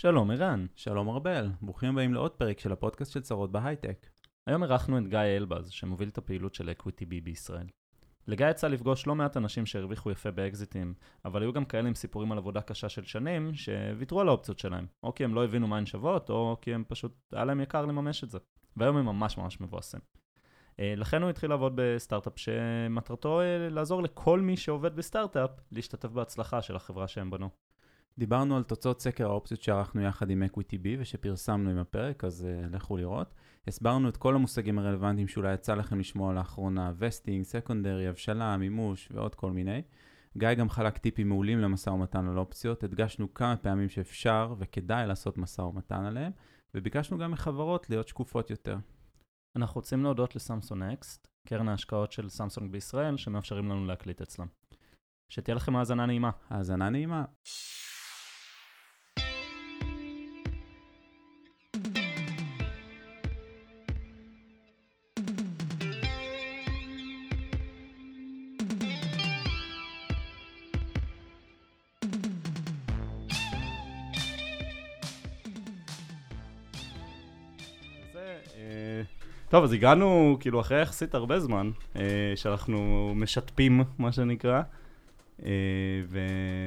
שלום ערן. שלום ארבל. ברוכים הבאים לעוד פרק של הפודקאסט של צרות בהייטק. היום ערכנו את גיא אלבז, שמוביל את הפעילות של EquityBee בישראל. לגיא יצא לפגוש לא מעט אנשים שהרוויחו יפה באקזיטים, אבל היו גם כאלה עם סיפורים על עבודה קשה של שנים שוויתרו על האופציות שלהם, או כי הם לא הבינו מה הן שוות, או כי הם פשוט היה להם יקר לממש את זה. והיום הם ממש ממש מבואסים. לכן הוא התחיל לעבוד בסטארט-אפ שמטרתו לעזור לכל מי שעובד בסטארט-אפ להשתתף בהצלחה של החברה שהם בנו. דיברנו על תוצאות סקר האופציות שערכנו יחד עם EquityBee ושפרסמנו עם הפרק, אז לכו לראות. הסברנו את כל המושגים הרלוונטיים שאולי יצא לכם לשמוע לאחרונה, וסטינג, סקונדרי, הבשלה, מימוש ועוד כל מיני. גיא גם חלק טיפים מעולים למשא ומתן על אופציות, הדגשנו כמה פעמים שאפשר וכדאי לעשות משא ומתן עליהם, וביקשנו גם מחברות להיות שקופות יותר. אנחנו רוצים להודות לסמסונג נקסט, קרן ההשקעות של סמסונג בישראל, שמאפשרים לנו להקליט אצלם. שתהיה לכם האזנה נעימה. האזנה נעימה. טוב, אז הגענו, כאילו, אחרי יחסית הרבה זמן, שאנחנו משתפים, מה שנקרא,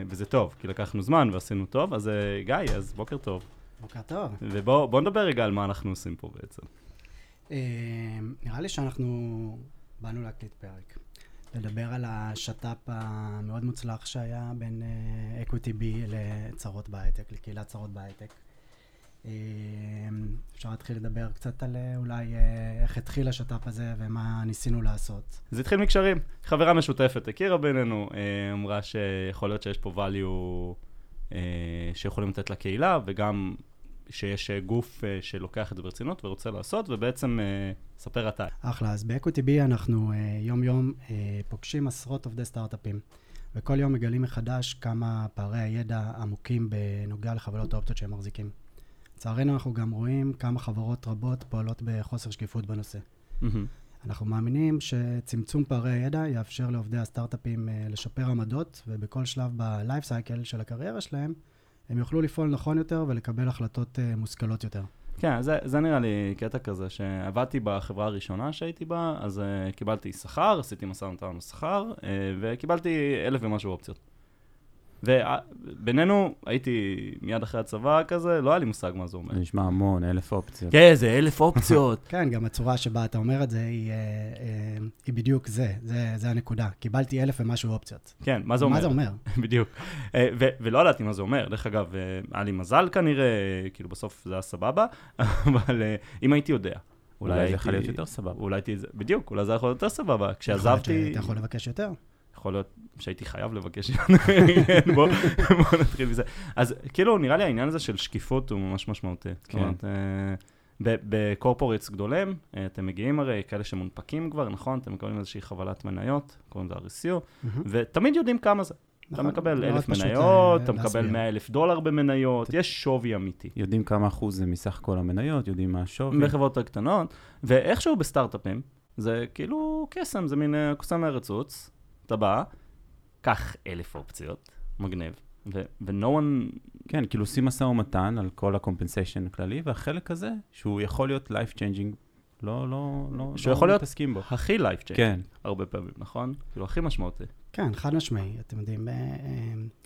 וזה טוב, כי לקחנו זמן ועשינו טוב, אז גיא, אז בוקר טוב. בוקר טוב. ובוא נדבר רגע על מה אנחנו עושים פה בעצם. נראה לי שאנחנו באנו להקליט פרק, לדבר על השת"פ המאוד מוצלח שהיה בין EquityBee לצרות בהייטק, לקהילת צרות בהייטק. אפשר להתחיל לדבר קצת על אולי איך התחיל השת"פ הזה ומה ניסינו לעשות. זה התחיל מקשרים. חברה משותפת הכירה בינינו, אמרה שיכול להיות שיש פה value שיכולים לתת לקהילה, וגם שיש גוף שלוקח את זה ברצינות ורוצה לעשות, ובעצם ספר אתה. אחלה, אז ב-EquityBee אנחנו יום יום פוגשים עשרות עובדי סטארט-אפים, וכל יום מגלים מחדש כמה פערי הידע עמוקים בנוגע לחבילות האופציות שהם מחזיקים. לצערנו אנחנו גם רואים כמה חברות רבות פועלות בחוסר שקיפות בנושא. אנחנו מאמינים שצמצום פערי הידע יאפשר לעובדי הסטארט-אפים לשפר עמדות, ובכל שלב בלייף סייקל של הקריירה שלהם, הם יוכלו לפעול נכון יותר ולקבל החלטות מושכלות יותר. כן, זה נראה לי קטע כזה, שעבדתי בחברה הראשונה שהייתי בה, אז קיבלתי שכר, עשיתי משא ומתן שכר, וקיבלתי 1,000 ומשהו אופציות. ובינינו הייתי מיד אחרי הצבא כזה, לא היה לי מושג מה זה אומר. נשמע המון, 1,000 אופציות. כן, זה 1,000 אופציות. כן, גם הצורה שבה אתה אומר את זה היא בדיוק זה הנקודה. קיבלתי 1,000 ומשהו אופציות. כן, מה זה אומר? מה זה אומר? בדיוק. ולא ידעתי מה זה אומר. דרך אגב, היה לי מזל כנראה, כאילו בסוף זה היה סבבה, אבל אם הייתי יודע. אולי זה יכול להיות יותר סבבה. בדיוק, אולי זה יכול להיות יותר סבבה. כשעזבתי... אתה יכול לבקש יותר. יכול להיות שהייתי חייב לבקש, בואו נתחיל בזה. אז כאילו נראה לי העניין הזה של שקיפות הוא ממש משמעותי. זאת אומרת, בקורפורטס גדולים, אתם מגיעים הרי כאלה שמונפקים כבר, נכון? אתם מקבלים איזושהי חבלת מניות, קוראים זה RSU, ותמיד יודעים כמה זה. אתה מקבל 1,000 מניות, אתה מקבל $100,000 במניות, יש שווי אמיתי. יודעים כמה אחוז זה מסך כל המניות, יודעים מה השווי. בחברות הקטנות, ואיכשהו בסטארט-אפים, זה כאילו קסם, זה מין קוסם מהרצוץ. אתה בא, קח 1,000 אופציות, מגניב, ו-no one... כן, כאילו עושים משא ומתן על כל הקומפנסיישן הכללי, והחלק הזה, שהוא יכול להיות life changing, לא... שהוא יכול להיות הכי life changing. כן. הרבה פעמים, נכון? כאילו הכי משמעותי. כן, חד משמעי. אתם יודעים,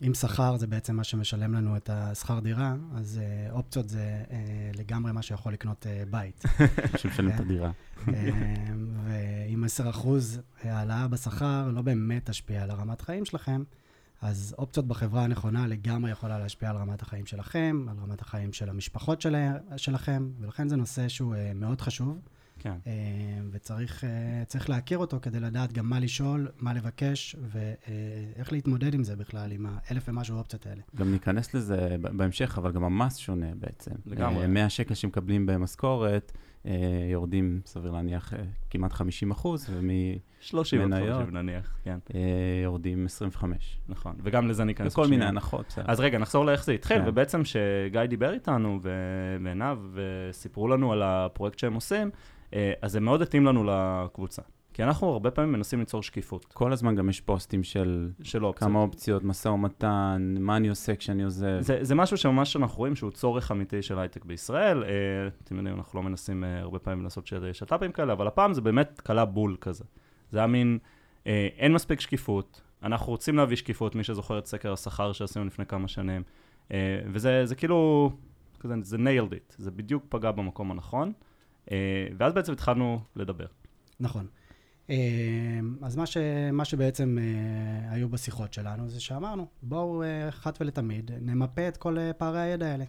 אם שכר זה בעצם מה שמשלם לנו את השכר דירה, אז אופציות זה לגמרי מה שיכול לקנות בית. שמשלם את הדירה. ואם 10% העלאה בשכר לא באמת תשפיע על הרמת חיים שלכם, אז אופציות בחברה הנכונה לגמרי יכולה להשפיע על רמת החיים שלכם, על רמת החיים של המשפחות שלכם, ולכן זה נושא שהוא מאוד חשוב. כן. וצריך להכיר אותו כדי לדעת גם מה לשאול, מה לבקש, ואיך להתמודד עם זה בכלל, עם 1,000 ומשהו אופציות האלה. גם ניכנס לזה בהמשך, אבל גם המס שונה בעצם. לגמרי. 100 שקל שמקבלים במשכורת, יורדים, סביר להניח, כמעט 50%, וממניות, נניח, כן. יורדים 25. נכון, וגם לזה ניכנס. וכל מיני הנחות. אז רגע, נחזור לאיך זה התחיל, ובעצם שגיא דיבר איתנו ועיניו, וסיפרו לנו על הפרויקט שהם עושים, אז זה מאוד התאים לנו לקבוצה. כי אנחנו הרבה פעמים מנסים ליצור שקיפות. כל הזמן גם יש פוסטים של כמה אופציות, מסע ומתן, מה אני עושה כשאני עוזב. זה משהו שממש אנחנו רואים שהוא צורך אמיתי של הייטק בישראל. אתם יודעים, אנחנו לא מנסים הרבה פעמים לעשות שת"פים כאלה, אבל הפעם זה באמת קלה בול כזה. זה היה מין, אין מספיק שקיפות, אנחנו רוצים להביא שקיפות, מי שזוכר את סקר השכר שעשינו לפני כמה שנים, וזה כאילו, זה nailed it, זה בדיוק פגע במקום הנכון, ואז בעצם התחלנו לדבר. נכון. אז מה שבעצם היו בשיחות שלנו זה שאמרנו, בואו אחת ולתמיד נמפה את כל פערי הידע האלה.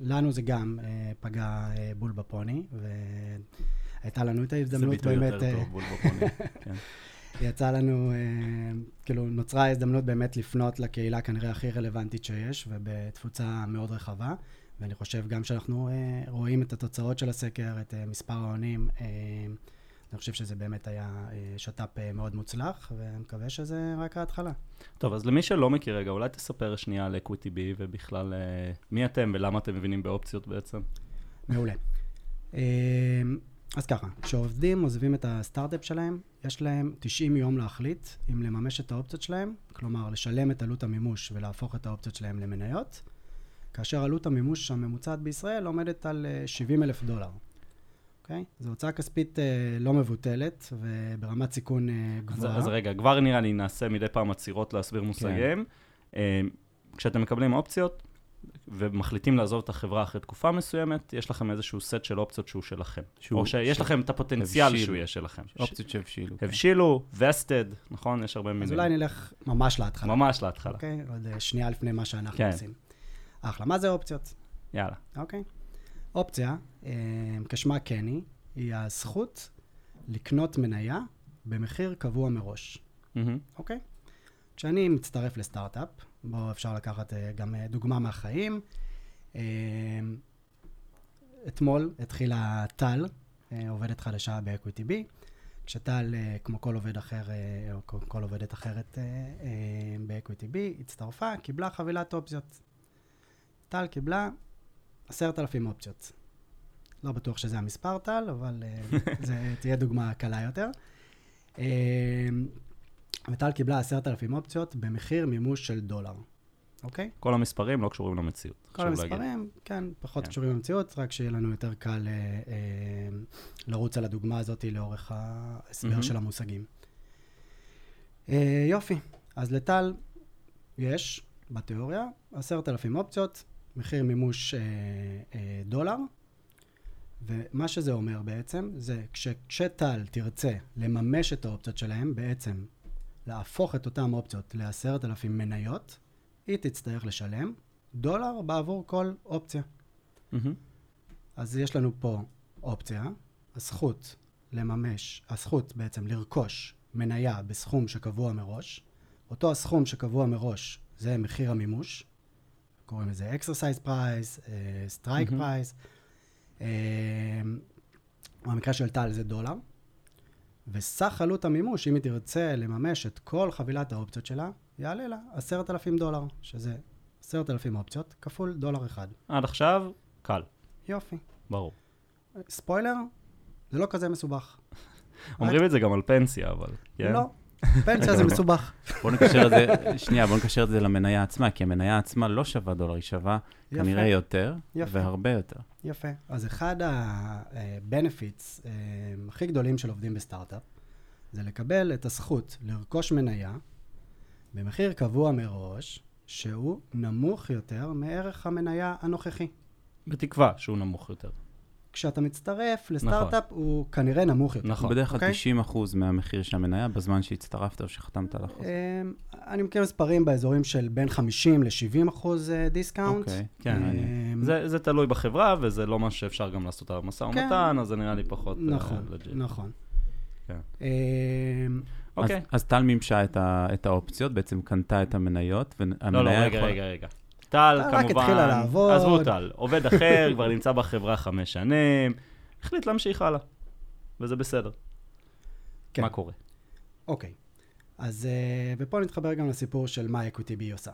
לנו זה גם פגע בול בפוני, והייתה לנו את ההזדמנות באמת... זה ביטוי יותר טוב, בול בפוני, כן. יצא לנו, כאילו נוצרה הזדמנות באמת לפנות לקהילה כנראה הכי רלוונטית שיש, ובתפוצה מאוד רחבה. ואני חושב גם שאנחנו רואים את התוצאות של הסקר, את מספר העונים, אני חושב שזה באמת היה שת"פ מאוד מוצלח, ואני מקווה שזה רק ההתחלה. טוב, אז למי שלא מכיר רגע, אולי תספר שנייה על EquityBee, ובכלל מי אתם ולמה אתם מבינים באופציות בעצם? מעולה. אז ככה, כשעובדים עוזבים את הסטארט-אפ שלהם, יש להם 90 יום להחליט אם לממש את האופציות שלהם, כלומר לשלם את עלות המימוש ולהפוך את האופציות שלהם למניות, כאשר עלות המימוש הממוצעת בישראל עומדת על $70,000. אוקיי? זו הוצאה כספית לא מבוטלת וברמת סיכון גבוהה. אז רגע, כבר נראה לי נעשה מדי פעם עצירות להסביר מושגים. כשאתם מקבלים אופציות ומחליטים לעזוב את החברה אחרי תקופה מסוימת, יש לכם איזשהו סט של אופציות שהוא שלכם. או שיש לכם את הפוטנציאל שהוא יהיה שלכם. אופציות שהבשילו. הבשילו, וסטד, נכון? יש הרבה מילים. אז אולי נלך ממש להתחלה. ממש להתחלה. אוקיי? עוד שנייה לפני מה שאנחנו עושים. אחלה, מה זה אופציות? יאללה. אוקיי. אופציה, כשמה קני, היא הזכות לקנות מניה במחיר קבוע מראש. אוקיי? כשאני מצטרף לסטארט-אפ, בו אפשר לקחת גם דוגמה מהחיים. אתמול התחילה טל, עובדת חדשה ב-EquityBee, כשטל, כמו כל עובד אחר, או כל עובדת אחרת ב-EquityBee, הצטרפה, קיבלה חבילת אופציות. טל קיבלה 10,000 אופציות. לא בטוח שזה המספר טל, אבל זה תהיה דוגמה קלה יותר. וטל קיבלה 10,000 אופציות במחיר מימוש של $. אוקיי? כל המספרים לא קשורים למציאות. כל המספרים, כן, פחות קשורים למציאות, רק שיהיה לנו יותר קל לרוץ על הדוגמה הזאת לאורך ההסבר של המושגים. יופי. אז לטל יש, בתיאוריה, 10,000 אופציות, מחיר מימוש $, ומה שזה אומר בעצם, זה כשטל תרצה לממש את האופציות שלהם, בעצם להפוך את אותן אופציות ל10,000 מניות, היא תצטרך לשלם $בעבור כל אופציה. אז יש לנו פה אופציה, הזכות לממש, הזכות בעצם לרכוש מניה בסכום שקבוע מראש, אותו הסכום שקבוע מראש זה מחיר המימוש, קוראים לזה exercise price, strike price. במקרה של טל זה $, וסך עלות המימוש, אם היא תרצה לממש את כל חבילת האופציות שלה, יעלה לה $10,000, שזה 10,000 אופציות כפול $1. עד עכשיו, קל. יופי. ברור. ספוילר, זה לא כזה מסובך. אומרים את זה גם על פנסיה, אבל... לא. פנסיה זה מסובך. בוא נקשר את זה למניה עצמה, כי המניה עצמה לא שווה $, היא שווה כנראה יותר והרבה יותר. יפה. אז אחד הבנפיטס הכי גדולים של עובדים בסטארט-אפ, זה לקבל את הזכות לרכוש מניה במחיר קבוע מראש, שהוא נמוך יותר מערך המניה הנוכחי. בתקווה שהוא נמוך יותר. כשאתה מצטרף לסטארט-אפ, הוא כנראה נמוך יותר. נכון. בדרך כלל 90% מהמחיר של המניה, בזמן שהצטרפת או שחתמת על החוזה. אני מכיר מספרים באזורים של בין 50% ל-70% דיסקאונט. אוקיי, כן. זה תלוי בחברה, וזה לא מה שאפשר גם לעשות על המשא ומתן, אז זה נראה לי פחות... נכון, נכון. אוקיי. אז טל מימשה את האופציות, בעצם קנתה את המניות, לא, רגע. טל, כמובן, עזבו טל, עובד אחר, כבר נמצא בחברה 5 שנים, החליט להמשיך הלאה, וזה בסדר. מה קורה? אוקיי, אז ופה נתחבר גם לסיפור של מה EquityBee עושה.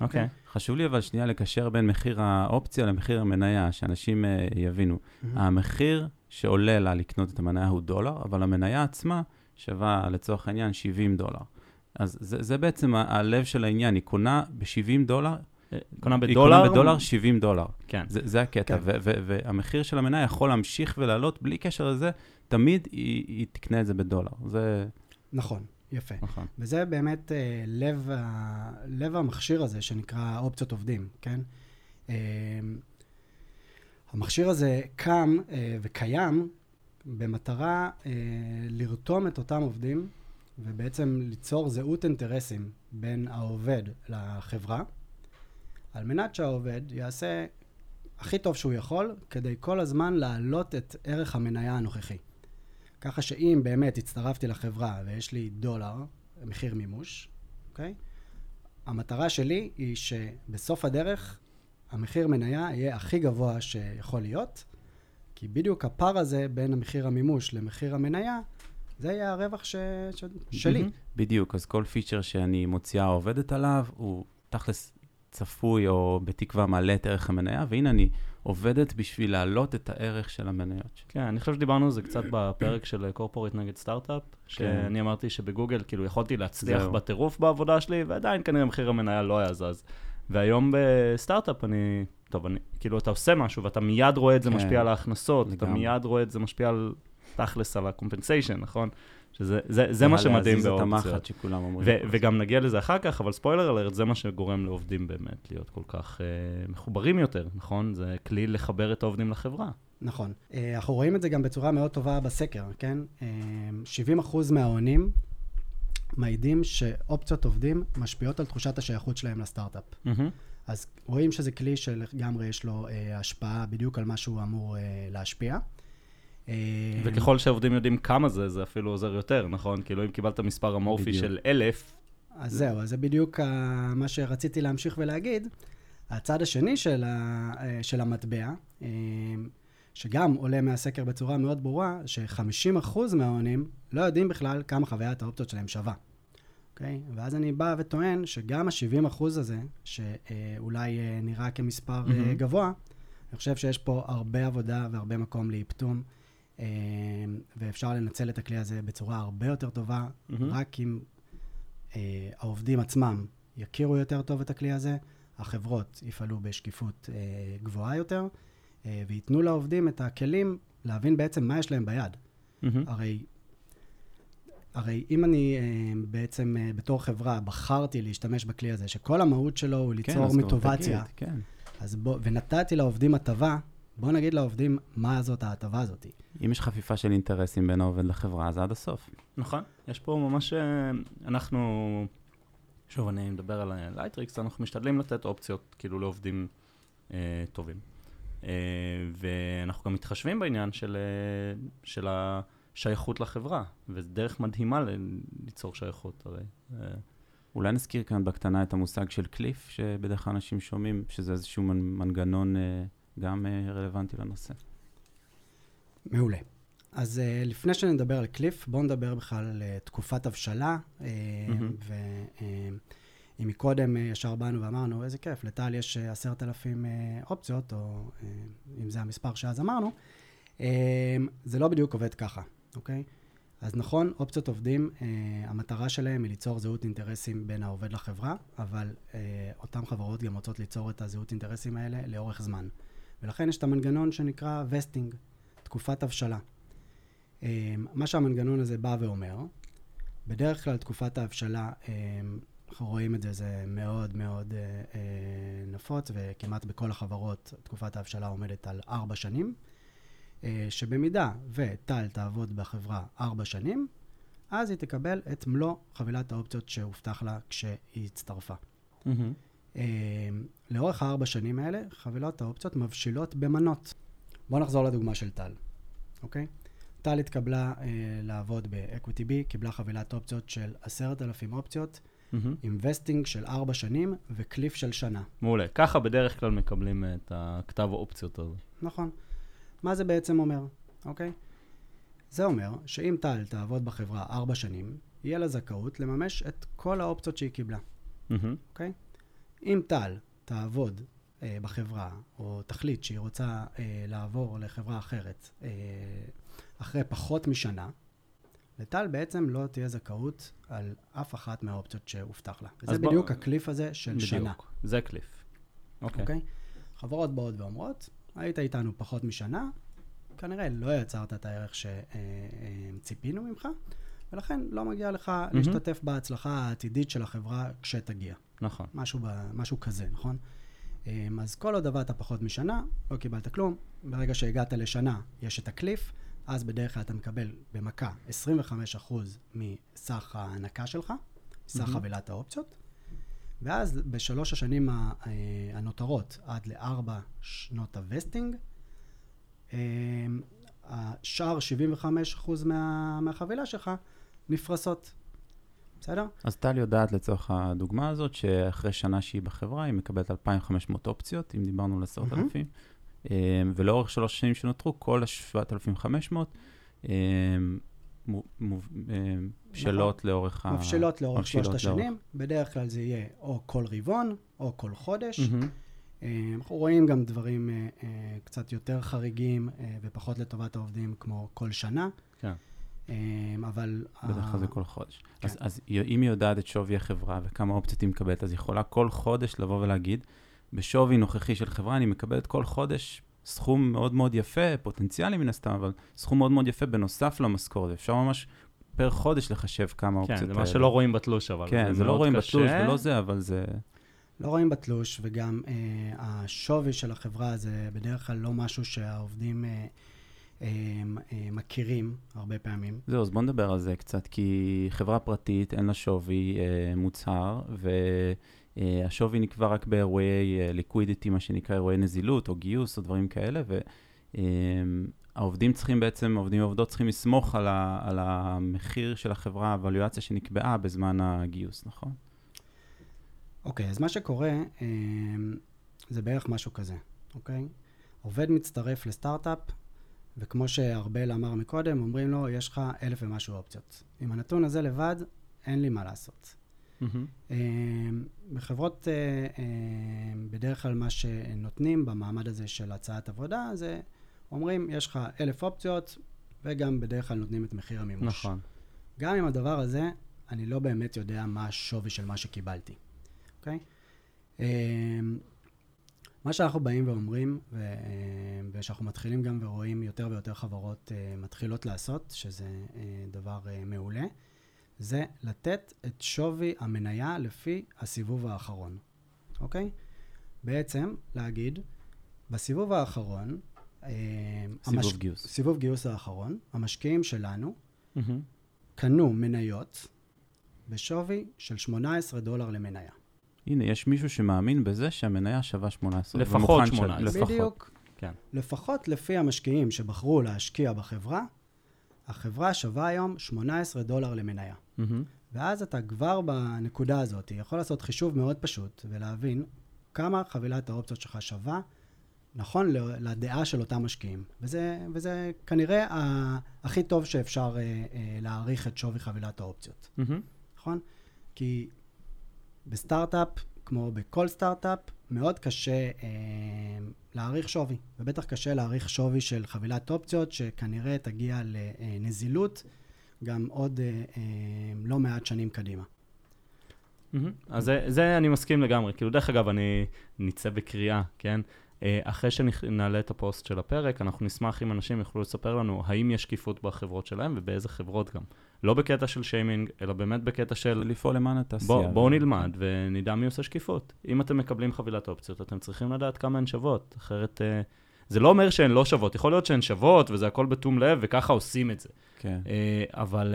אוקיי, חשוב לי אבל שנייה לקשר בין מחיר האופציה למחיר המניה, שאנשים יבינו. המחיר שעולה לה לקנות את המניה הוא דולר, אבל המניה עצמה שווה לצורך העניין $70. אז זה בעצם הלב של העניין, היא קונה ב$70, קונה בדולר $70. כן. זה הקטע, והמחיר של המניה יכול להמשיך ולעלות, בלי קשר לזה, תמיד היא תקנה את זה בדולר. זה... נכון, יפה. נכון. וזה באמת לב המכשיר הזה, שנקרא אופציות עובדים, כן? המכשיר הזה קם וקיים במטרה לרתום את אותם עובדים, ובעצם ליצור זהות אינטרסים בין העובד לחברה, על מנת שהעובד יעשה הכי טוב שהוא יכול, כדי כל הזמן להעלות את ערך המניה הנוכחי. ככה שאם באמת הצטרפתי לחברה ויש לי דולר, מחיר מימוש, אוקיי? המטרה שלי היא שבסוף הדרך המחיר מניה יהיה הכי גבוה שיכול להיות, כי בדיוק הפער הזה בין המחיר המימוש למחיר המניה, זה יהיה הרווח שלי. בדיוק, אז כל פיצ'ר שאני מוציאה עובדת עליו, הוא תכלס צפוי או בתקווה מעלה את ערך המניה, והנה אני עובדת בשביל להעלות את הערך של המניות. כן, אני חושב שדיברנו על זה קצת בפרק של קורפורט נגד סטארט-אפ, שאני אמרתי שבגוגל כאילו יכולתי להצליח בטירוף בעבודה שלי, ועדיין כנראה מחיר המניה לא היה זז. והיום בסטארט-אפ אני, כאילו אתה עושה משהו, ואתה מיד רואה את זה משפיע על ההכנסות, אתה מיד רואה את זה משפיע על תכלס, על ה-compensation, נכון? שזה מה שמדהים באופציות. וגם נגיע לזה אחר כך, אבל ספוילר אלרט, זה מה שגורם לעובדים באמת להיות כל כך מחוברים יותר, נכון? זה כלי לחבר את העובדים לחברה. נכון. אנחנו רואים את זה גם בצורה מאוד טובה בסקר, כן? 70% מהעונים מעידים שאופציות עובדים משפיעות על תחושת השייכות שלהם לסטארט-אפ. אז רואים שזה כלי שלגמרי יש לו השפעה בדיוק על מה שהוא אמור להשפיע. וככל שעובדים יודעים כמה זה, זה אפילו עוזר יותר, נכון? כאילו אם קיבלת מספר אמורפי של 1,000. אז זהו, אז זה בדיוק מה שרציתי להמשיך ולהגיד. הצד השני של המטבע, שגם עולה מהסקר בצורה מאוד ברורה, ש50% מהעונים לא יודעים בכלל כמה חוויית האופציות שלהם שווה. אוקיי? ואז אני בא וטוען שגם ה-70% הזה, שאולי נראה כמספר גבוה, אני חושב שיש פה הרבה עבודה והרבה מקום להיפטום, ואפשר לנצל את הכלי הזה בצורה הרבה יותר טובה, רק אם העובדים עצמם יכירו יותר טוב את הכלי הזה, החברות יפעלו בשקיפות גבוהה יותר, ויתנו לעובדים את הכלים להבין בעצם מה יש להם ביד. הרי אם אני בעצם בתור חברה בחרתי להשתמש בכלי הזה, שכל המהות שלו הוא ליצור מוטיבציה, ונתתי לעובדים הטבה, בואו נגיד לעובדים מה זאת ההטבה הזאת. אם יש חפיפה של אינטרסים בין העובד לחברה, זה עד הסוף. נכון, יש פה ממש, אנחנו, שוב אני מדבר על לייטריקס, אנחנו משתדלים לתת אופציות כאילו לעובדים טובים. ואנחנו גם מתחשבים בעניין של השייכות לחברה, וזה דרך מדהימה ליצור שייכות הרי. אולי נזכיר כאן בקטנה את המושג של קליף, שבדרך כלל אנשים שומעים, שזה איזשהו מנגנון גם רלוונטי לנושא. מעולה. אז לפני שנדבר על קליף, בואו נדבר בכלל על תקופת הבשלה, ואם מקודם ישר באנו ואמרנו, איזה כיף, לטל יש 10,000 אופציות, או אם זה המספר שאז אמרנו, זה לא בדיוק עובד ככה, אוקיי? אז נכון, אופציות עובדים, המטרה שלהם היא ליצור זהות אינטרסים בין העובד לחברה, אבל אותן חברות גם רוצות ליצור את הזהות אינטרסים האלה לאורך זמן. ולכן יש את המנגנון שנקרא וסטינג, תקופת הבשלה. מה שהמנגנון הזה בא ואומר, בדרך כלל תקופת ההבשלה, אנחנו רואים את זה, זה מאוד מאוד נפוץ, וכמעט בכל החברות תקופת ההבשלה עומדת על 4 שנים, שבמידה וטל תעבוד בחברה 4 שנים, אז היא תקבל את מלוא חבילת האופציות שהובטח לה כשהיא הצטרפה. לאורך 4 שנים האלה, חבילות האופציות מבשילות במנות. בואו נחזור לדוגמה של טל. אוקיי? טל התקבלה לעבוד ב-EquityBee, קיבלה חבילת אופציות של 10,000 אופציות, עם וסטינג של 4 שנים וקליף של שנה. מעולה. ככה בדרך כלל מקבלים את הכתב האופציות הזה. נכון. מה זה בעצם אומר, אוקיי? זה אומר שאם טל תעבוד בחברה 4 שנים, יהיה לה זכאות לממש את כל האופציות שהיא קיבלה, אוקיי? אם טל תעבוד בחברה, או תחליט שהיא רוצה לעבור לחברה אחרת אחרי פחות משנה, לטל בעצם לא תהיה זכאות על אף אחת מהאופציות שהובטח לה. וזה בדיוק הקליף הזה של בדיוק. שנה. זה הקליף. אוקיי. Okay. חברות באות ואומרות, היית איתנו פחות משנה, כנראה לא יצרת את הערך שציפינו ממך, ולכן לא מגיע לך להשתתף בהצלחה העתידית של החברה כשתגיע. נכון. משהו כזה, נכון? אז כל עוד עבדת פחות משנה, לא קיבלת כלום. ברגע שהגעת לשנה, יש את הקליף, אז בדרך כלל אתה מקבל במכה 25% מסך ההנקה שלך, סך חבילת האופציות, ואז בשלוש השנים הנותרות, עד לארבע שנות הווסטינג, השאר 75% מהחבילה שלך נפרסות. בסדר? אז טל יודעת לצורך הדוגמה הזאת, שאחרי שנה שהיא בחברה, היא מקבלת 2,500 אופציות, אם דיברנו על 10,000, ולאורך 3 שנים שנותרו, כל 7,500 מבשלות לאורך 3 השנים. בדרך כלל זה יהיה או כל רבעון, או כל חודש. אנחנו רואים גם דברים קצת יותר חריגים ופחות לטובת העובדים, כמו כל שנה. כן. אבל... בדרך כלל זה כל חודש. אז אם היא יודעת את שווי החברה וכמה אופציות היא מקבלת, אז היא יכולה כל חודש לבוא ולהגיד, בשווי נוכחי של חברה אני מקבלת כל חודש סכום מאוד מאוד יפה, פוטנציאלי מן הסתם, אבל סכום מאוד מאוד יפה בנוסף למשכורת. אפשר ממש פר חודש לחשב כמה אופציות. כן, זה מה שלא רואים בתלוש, אבל כן, זה לא רואים בתלוש ולא זה, אבל זה... לא רואים בתלוש, וגם השווי של החברה זה בדרך כלל לא משהו שהעובדים מכירים הרבה פעמים. זהו, אז בוא נדבר על זה קצת, כי חברה פרטית אין לה שווי מוצהר, והשווי נקבע רק באירועי ליקווידיטי, מה שנקרא אירועי נזילות או גיוס או דברים כאלה, והעובדים צריכים בעצם, העובדים ועובדות צריכים לסמוך על המחיר של החברה, הוואלואציה שנקבעה בזמן הגיוס, נכון? אוקיי, אז מה שקורה, זה בערך משהו כזה, אוקיי? עובד מצטרף לסטארט-אפ, וכמו שהרבל אמר מקודם, אומרים לו, יש לך 1,000 ומשהו אופציות. עם הנתון הזה לבד, אין לי מה לעשות. בחברות, בדרך כלל מה שנותנים במעמד הזה של הצעת עבודה, זה אומרים, יש לך 1,000 אופציות, וגם בדרך כלל נותנים את מחיר המימוש. נכון. גם עם הדבר הזה, אני לא באמת יודע מה השווי של מה שקיבלתי. אוקיי? מה שאנחנו באים ואומרים, ושאנחנו מתחילים גם ורואים יותר ויותר חברות מתחילות לעשות, שזה דבר מעולה, זה לתת את שווי המניה לפי הסיבוב האחרון, אוקיי? בעצם להגיד, בסיבוב האחרון, סיבוב גיוס האחרון, המשקיעים שלנו קנו מניות בשווי של $18 למניה. הנה, יש מישהו שמאמין בזה שהמניה שווה 18. לפחות 18. בדיוק. כן. לפחות לפי המשקיעים שבחרו להשקיע בחברה, החברה שווה היום $18 למניה. ואז אתה כבר בנקודה הזאת יכול לעשות חישוב מאוד פשוט ולהבין כמה חבילת האופציות שלך שווה, נכון, לדעה של אותם משקיעים. וזה כנראה הכי טוב שאפשר להעריך את שווי חבילת האופציות. נכון? כי... בסטארט-אפ, כמו בכל סטארט-אפ, מאוד קשה להעריך שווי, ובטח קשה להעריך שווי של חבילת אופציות, שכנראה תגיע לנזילות גם עוד לא מעט שנים קדימה. אז זה אני מסכים לגמרי. כאילו, דרך אגב, אני ניצא בקריאה, כן? אחרי שנעלה את הפוסט של הפרק, אנחנו נשמח אם אנשים יוכלו לספר לנו האם יש שקיפות בחברות שלהם ובאיזה חברות גם. לא בקטע של שיימינג, אלא באמת בקטע של... לפעול למען התעשייה. בואו נלמד ונדע מי עושה שקיפות. אם אתם מקבלים חבילת אופציות, אתם צריכים לדעת כמה הן שוות. אחרת, זה לא אומר שהן לא שוות. יכול להיות שהן שוות, וזה הכל בתום לב, וככה עושים את זה. כן. אבל...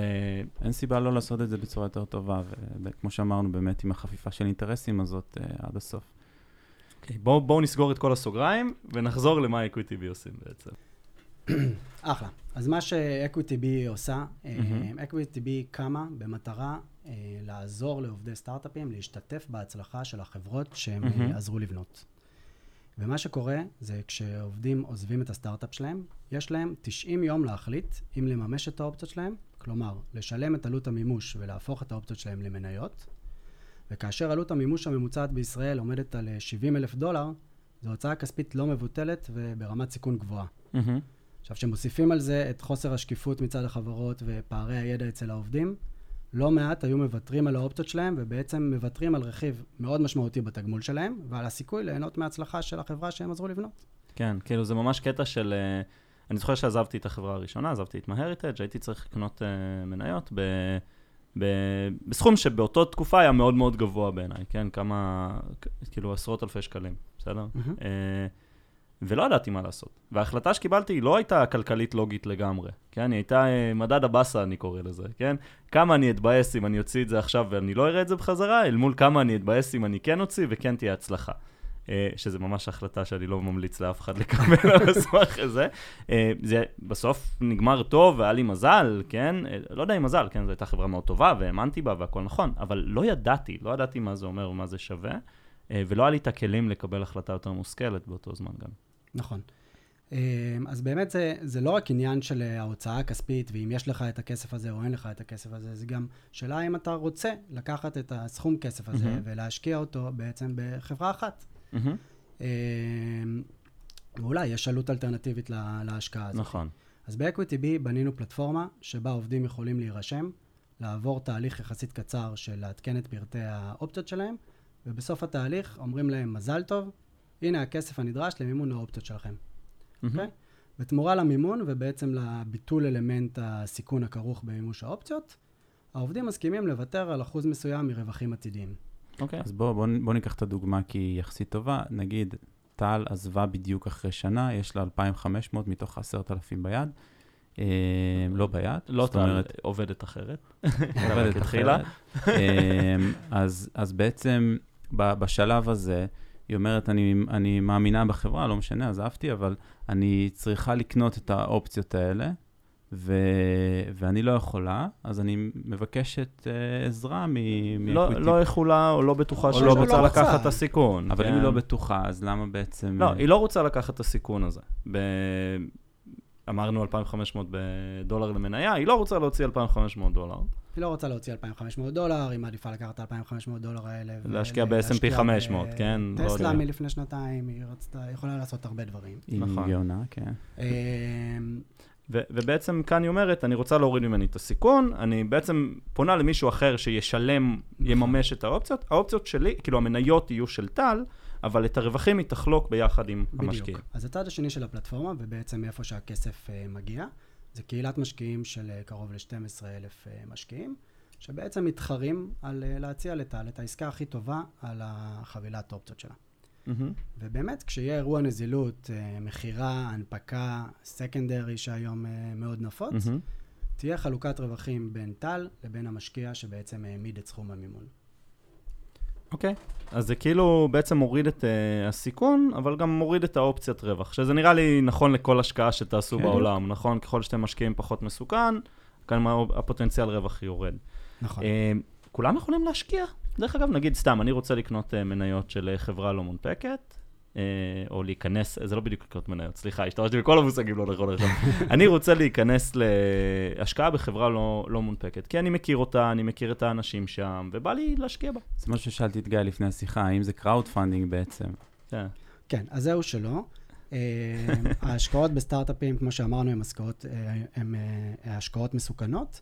אין סיבה לא לעשות את זה בצורה יותר טובה. וכמו שאמרנו, באמת עם החפיפה של אינטרסים הזאת עד הסוף. בואו נסגור את כל הסוגריים, ונחזור למה EquityBee עושים בעצם. אחלה. אז מה ש-EquityBee עושה, EquityBee קמה במטרה לעזור לעובדי סטארט-אפים להשתתף בהצלחה של החברות שהם עזרו לבנות. ומה שקורה זה כשעובדים עוזבים את הסטארט-אפ שלהם, יש להם 90 יום להחליט אם לממש את האופציות שלהם, כלומר, לשלם את עלות המימוש ולהפוך את האופציות שלהם למניות, וכאשר עלות המימוש הממוצעת בישראל עומדת על $70,000, זו הוצאה כספית לא מבוטלת וברמת סיכון גבוהה. עכשיו, כשמוסיפים על זה את חוסר השקיפות מצד החברות ופערי הידע אצל העובדים, לא מעט היו מוותרים על האופציות שלהם, ובעצם מוותרים על רכיב מאוד משמעותי בתגמול שלהם, ועל הסיכוי ליהנות מההצלחה של החברה שהם עזרו לבנות. כן, כאילו זה ממש קטע של... אני זוכר שעזבתי את החברה הראשונה, עזבתי את מהריטג', הייתי צריך לקנות מניות בסכום שבאותו תקופה היה מאוד מאוד גבוה בעיניי, כן? כמה, כאילו עשרות אלפי שקלים, בסדר? ולא ידעתי מה לעשות. וההחלטה שקיבלתי היא לא הייתה כלכלית לוגית לגמרי, כן? היא הייתה מדד הבאסה, אני קורא לזה, כן? כמה אני אתבאס אם אני אוציא את זה עכשיו ואני לא אראה את זה בחזרה, אל מול כמה אני אתבאס אם אני כן אוציא וכן תהיה הצלחה. שזה ממש החלטה שאני לא ממליץ לאף אחד לקבל על הסמך הזה. זה בסוף נגמר טוב והיה לי מזל, כן? לא יודע אם מזל, כן? זו הייתה חברה מאוד טובה והאמנתי בה והכל נכון, אבל לא ידעתי מה זה אומר ומה זה שווה, ולא היה לי את הכלים לקבל החלטה יותר מושכלת באותו זמן גם. נכון. אז באמת זה לא רק עניין של ההוצאה הכספית, ואם יש לך את הכסף הזה או אין לך את הכסף הזה, זה גם שאלה אם אתה רוצה לקחת את הסכום כסף הזה ולהשקיע אותו בעצם בחברה אחת. ואולי יש עלות אלטרנטיבית להשקעה הזאת. נכון. אז ב-EquityBee בנינו פלטפורמה שבה עובדים יכולים להירשם, לעבור תהליך יחסית קצר של להתקן את פרטי האופציות שלהם, ובסוף התהליך אומרים להם מזל טוב, הנה הכסף הנדרש למימון האופציות שלכם. אוקיי? בתמורה למימון ובעצם לביטול אלמנט הסיכון הכרוך במימוש האופציות, העובדים מסכימים לוותר על אחוז מסוים מרווחים עתידיים. אוקיי. אז בוא ניקח את הדוגמה כי היא יחסית טובה. נגיד, טל עזבה בדיוק אחרי שנה, יש לה 2,500 מתוך 10,000 ביד. לא ביד. לא טל, עובדת אחרת. עובדת אחרת. אז בעצם בשלב הזה, היא אומרת, אני מאמינה בחברה, לא משנה, אז עזבתי, אבל אני צריכה לקנות את האופציות האלה, ואני לא יכולה, אז אני מבקשת עזרה מ-EquityBee. לא יכולה או לא בטוחה שהיא רוצה לקחת את הסיכון. אבל אם היא לא בטוחה, אז למה בעצם... לא, היא לא רוצה לקחת את הסיכון הזה. אמרנו $2,500 למניה, היא לא רוצה להוציא $2,500. היא לא רוצה להוציא $2,500, היא מעדיפה לקחת $2,500 האלה. להשקיע ב-S&P 500, כן? טסלה מלפני שנתיים, היא יכולה לעשות הרבה דברים. היא גאונה, כן. ובעצם כאן היא אומרת, אני רוצה להוריד ממני את הסיכון, אני בעצם פונה למישהו אחר שישלם, יממש את האופציות. האופציות שלי, כאילו המניות יהיו של טל, אבל את הרווחים היא תחלוק ביחד עם המשקיעים. בדיוק. אז הצד השני של הפלטפורמה, ובעצם איפה שהכסף מגיע, זה קהילת משקיעים של קרוב ל-12,000 משקיעים, שבעצם מתחרים על להציע לטל את העסקה הכי טובה על החבילת האופציות שלה. ובאמת, כשיהיה אירוע נזילות, מחירה, הנפקה, סקנדרי שהיום מאוד נפוץ, תהיה חלוקת רווחים בין טל לבין המשקיע שבעצם העמיד את סכום המימון. אוקיי, אז זה כאילו בעצם מוריד את הסיכון, אבל גם מוריד את האופציית רווח, שזה נראה לי נכון לכל השקעה שתעשו בעולם, נכון? ככל שאתם משקיעים פחות מסוכן, כאן הפוטנציאל רווח יורד. נכון. כולם יכולים להשקיע? דרך אגב, נגיד סתם, אני רוצה לקנות מניות של חברה לא מונפקת, או להיכנס, זה לא בדיוק לקנות מניות, סליחה, השתמשתי בכל המושגים לא נכון עכשיו. אני רוצה להיכנס להשקעה בחברה לא מונפקת, כי אני מכיר אותה, אני מכיר את האנשים שם, ובא לי להשקיע בה. זה מה ששאלתי את גיא לפני השיחה, האם זה קראוד פנדינג בעצם? כן, אז זהו שלא. ההשקעות בסטארט-אפים, כמו שאמרנו, הן השקעות מסוכנות,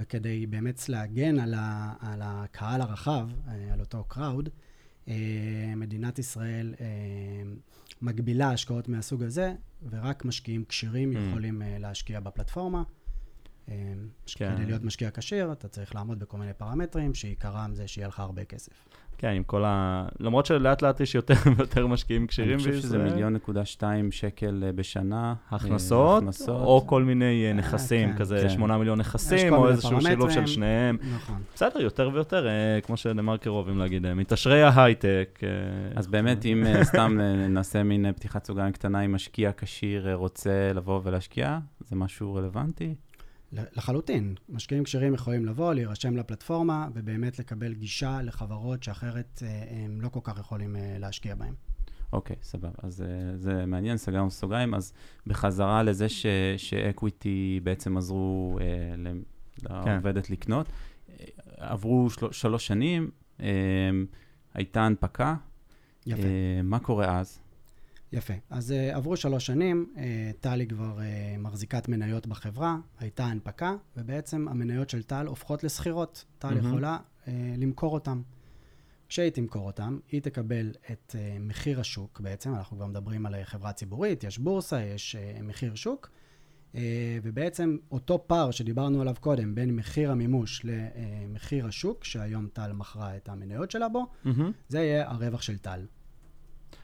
וכדי באמת להגן על הקהל הרחב, על אותו קראוד, מדינת ישראל מגבילה השקעות מהסוג הזה, ורק משקיעים קשירים יכולים להשקיע בפלטפורמה. כדי להיות משקיע קשיר, אתה צריך לעמוד בכל מיני פרמטרים, שעיקרם זה שיהיה לך הרבה כסף. כן, עם כל ה... למרות שלאט לאט יש יותר ויותר משקיעים קשירים בישראל. אני חושב שזה 1.2 מיליון שקל בשנה. הכנסות, או כל מיני נכסים, כזה 8 מיליון נכסים, או איזשהו שילוב של שניהם. נכון. בסדר, יותר ויותר, כמו שלמרקר אוהבים להגיד, מתעשרי ההייטק. אז באמת, אם סתם נעשה מין פתיחת סוגריים קטנה, אם משקיע קשיר רוצה לבוא ולהשקיע, זה משהו רלוונטי? לחלוטין. משקיעים קשרים יכולים לבוא, להירשם לפלטפורמה, ובאמת לקבל גישה לחברות שאחרת הם לא כל כך יכולים להשקיע בהם. אוקיי, סבב. אז זה מעניין, סגרנו סוגריים. אז בחזרה לזה שאקוויטי בעצם עזרו לעובדת לקנות. עברו 3 שנים, הייתה הנפקה. יפה. מה קורה אז? יפה. אז עברו 3 שנים, טל היא כבר מחזיקת מניות בחברה, הייתה הנפקה, ובעצם המניות של טל הופכות לסחירות. טל יכולה למכור אותם. כשהיא תמכור אותם, היא תקבל את מחיר השוק בעצם, אנחנו כבר מדברים על חברה ציבורית, יש בורסה, יש מחיר שוק, ובעצם אותו פער שדיברנו עליו קודם, בין מחיר המימוש למחיר השוק, שהיום טל מכרה את המניות שלה בו, זה יהיה הרווח של טל.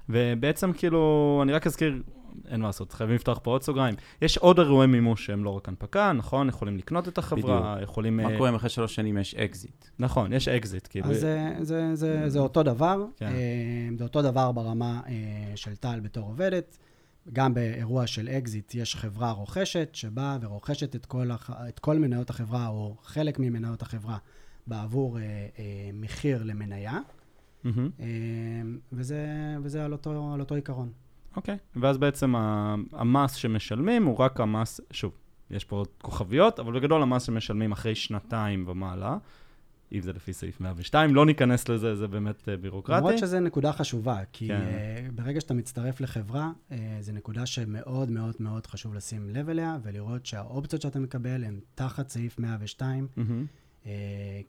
ובעצם כאילו, אני רק אזכיר, אין מה לעשות, חייבים לפתוח פה עוד סוגריים. יש עוד אירועי מימוש שהם לא רק הנפקה, נכון? יכולים לקנות את החברה, יכולים... מה קורה אם אחרי 3 שנים יש אקזיט? נכון, יש אקזיט. אז זה אותו דבר. זה אותו דבר ברמה של טל בתור עובדת. גם באירוע של אקזיט יש חברה רוכשת, שבאה ורוכשת את כל מניות החברה, או חלק ממניות החברה, בעבור מחיר למניה. וזה על אותו עיקרון. אוקיי, ואז בעצם המס שמשלמים הוא רק המס, שוב, יש פה עוד כוכביות, אבל בגדול המס שמשלמים אחרי 2 ומעלה, אם זה לפי סעיף 102, לא ניכנס לזה, זה באמת בירוקרטי. למרות שזה נקודה חשובה, כי ברגע שאתה מצטרף לחברה, זה נקודה שמאוד מאוד מאוד חשוב לשים לב אליה, ולראות שהאופציות שאתה מקבל הן תחת סעיף 102,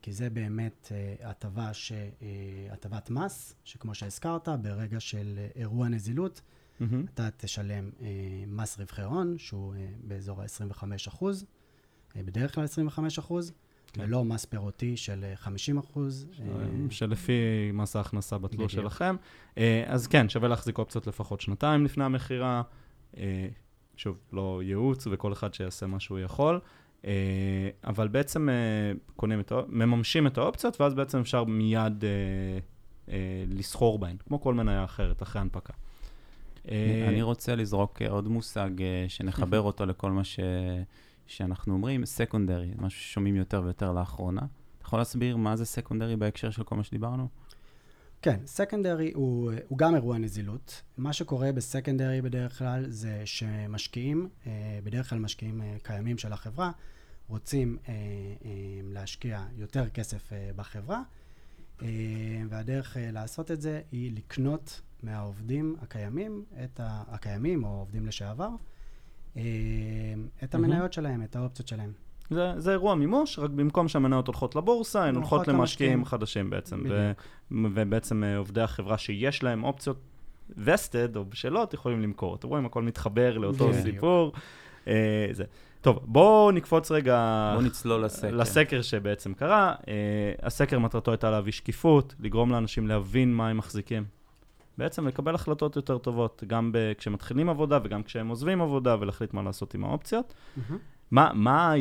כי זה באמת הטבת מס, שכמו שהזכרת, ברגע של אירוע נזילות, אתה תשלם מס רווחי הון, שהוא באזור ה-25%, בדרך כלל 25%, ולא מס פירותי של 50%. שלפי מס ההכנסה בתלוש שלכם. אז כן, שווה להחזיק אופציות לפחות 2 לפני המחירה, שוב, לא ייעוץ, וכל אחד שיעשה מה שהוא יכול. אבל בעצם קונים את, מממשים את האופציות, ואז בעצם אפשר מיד לסחור בהן, כמו כל מניה אחרת, אחרי הנפקה. אני רוצה לזרוק עוד מושג שנחבר אותו לכל מה שאנחנו אומרים, סקונדרי, משהו ששומעים יותר ויותר לאחרונה. אתה יכול להסביר מה זה סקונדרי בהקשר של כל מה שדיברנו? כן, סקנדרי הוא גם אירוע נזילות. מה שקורה בסקנדרי בדרך כלל זה שמשקיעים, בדרך כלל משקיעים קיימים של החברה, רוצים להשקיע יותר כסף בחברה, והדרך לעשות את זה היא לקנות מהעובדים הקיימים או עובדים לשעבר, את המניות שלהם, את האופציות שלהם. זה אירוע מימוש, רק במקום שהמניות הולכות לבורסה, הן הולכות למשקיעים חדשים בעצם, ובעצם עובדי החברה שיש להם אופציות vested או בשלות יכולים למכור. אתם רואים, הכל מתחבר לאותו סיפור. טוב, בואו נקפוץ רגע... בואו נצלול לסקר שבעצם קרה. הסקר מטרתו הייתה להביא שקיפות, לגרום לאנשים להבין מה הם מחזיקים. בעצם לקבל החלטות יותר טובות, גם כשמתחילים עבודה וגם כשהם עוזבים עבודה, ולהחליט מה לעשות עם האופציות. מה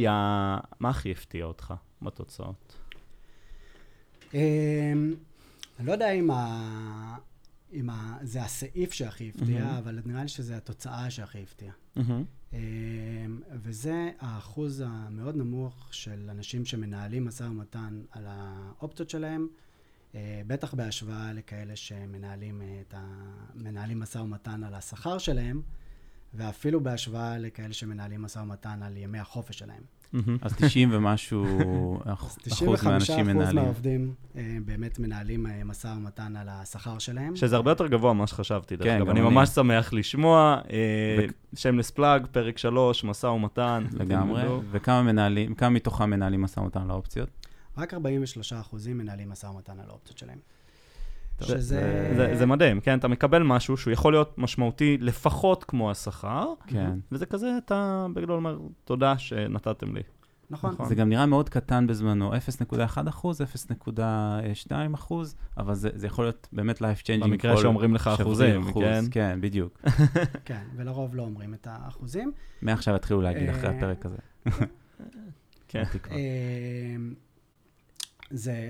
הכי הפתיע אותך בתוצאות? אני לא יודע אם זה הסעיף שהכי הפתיע, אבל נראה לי שזה התוצאה שהכי הפתיע. וזה האחוז המאוד נמוך של אנשים שמנהלים משא ומתן על האופציות שלהם, בטח בהשוואה לכאלה שמנהלים משא ומתן על השכר שלהם, ואפילו בהשוואה לכאלה שמנהלים משא ומתן על ימי החופש שלהם. אז 90 ומשהו אחוז מהאנשים מנהלים. 95% מהעובדים באמת מנהלים משא ומתן על השכר שלהם. שזה הרבה יותר גבוה מה שחשבתי. כן, אני ממש שמח לשמוע. שם לספלאג, פרק 3, משא ומתן. לגמרי. וכמה מתוכם מנהלים משא ומתן על האופציות? רק 43% מנהלים משא ומתן על האופציות שלהם. זה מדהים, כן? אתה מקבל משהו שהוא יכול להיות משמעותי לפחות כמו השכר, וזה כזה, אתה בגדול אומר, תודה שנתתם לי. נכון. זה גם נראה מאוד קטן בזמנו, 0.1%, 0.2%, אבל זה יכול להיות באמת life changing. במקרה שאומרים לך אחוזים, כן, בדיוק. כן, ולרוב לא אומרים את האחוזים. מעכשיו התחילו להגיד אחרי הפרק הזה. כן, תקווה.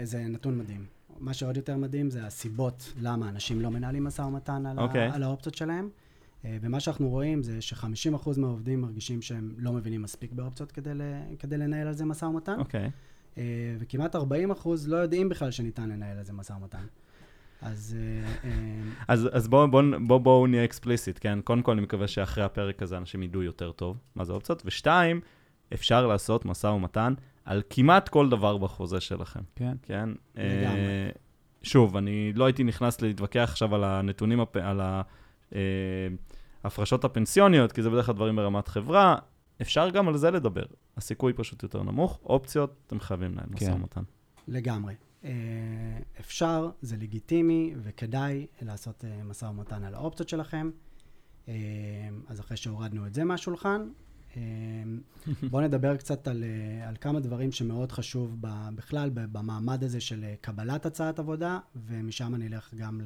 זה נתון מדהים. מה שעוד יותר מדהים זה הסיבות למה אנשים לא מנהלים משא ומתן על האופציות שלהם. ומה שאנחנו רואים זה ש50% מהעובדים מרגישים שהם לא מבינים מספיק באופציות כדי לנהל על זה משא ומתן. וכמעט 40% לא יודעים בכלל שניתן לנהל על זה משא ומתן. אז בואו נהיה אקספליסיט, כן? קודם כל אני מקווה שאחרי הפרק הזה אנשים ידעו יותר טוב מה זה אופציות. 2, אפשר לעשות משא ומתן על כמעט כל דבר בחוזה שלכם. כן. שוב, אני לא הייתי נכנס להתווכח עכשיו על הנתונים, על הפרשות הפנסיוניות, כי זה בדרך כלל דברים ברמת חברה, אפשר גם על זה לדבר. הסיכוי פשוט יותר נמוך, אופציות, אתם חייבים להם, משא ומתן. לגמרי. אפשר, זה לגיטימי וכדאי לעשות משא ומתן על האופציות שלכם. אז אחרי שהורדנו את זה מהשולחן, בואו נדבר קצת על כמה דברים שמאוד חשוב בכלל, במעמד הזה של קבלת הצעת עבודה, ומשם אני אלך גם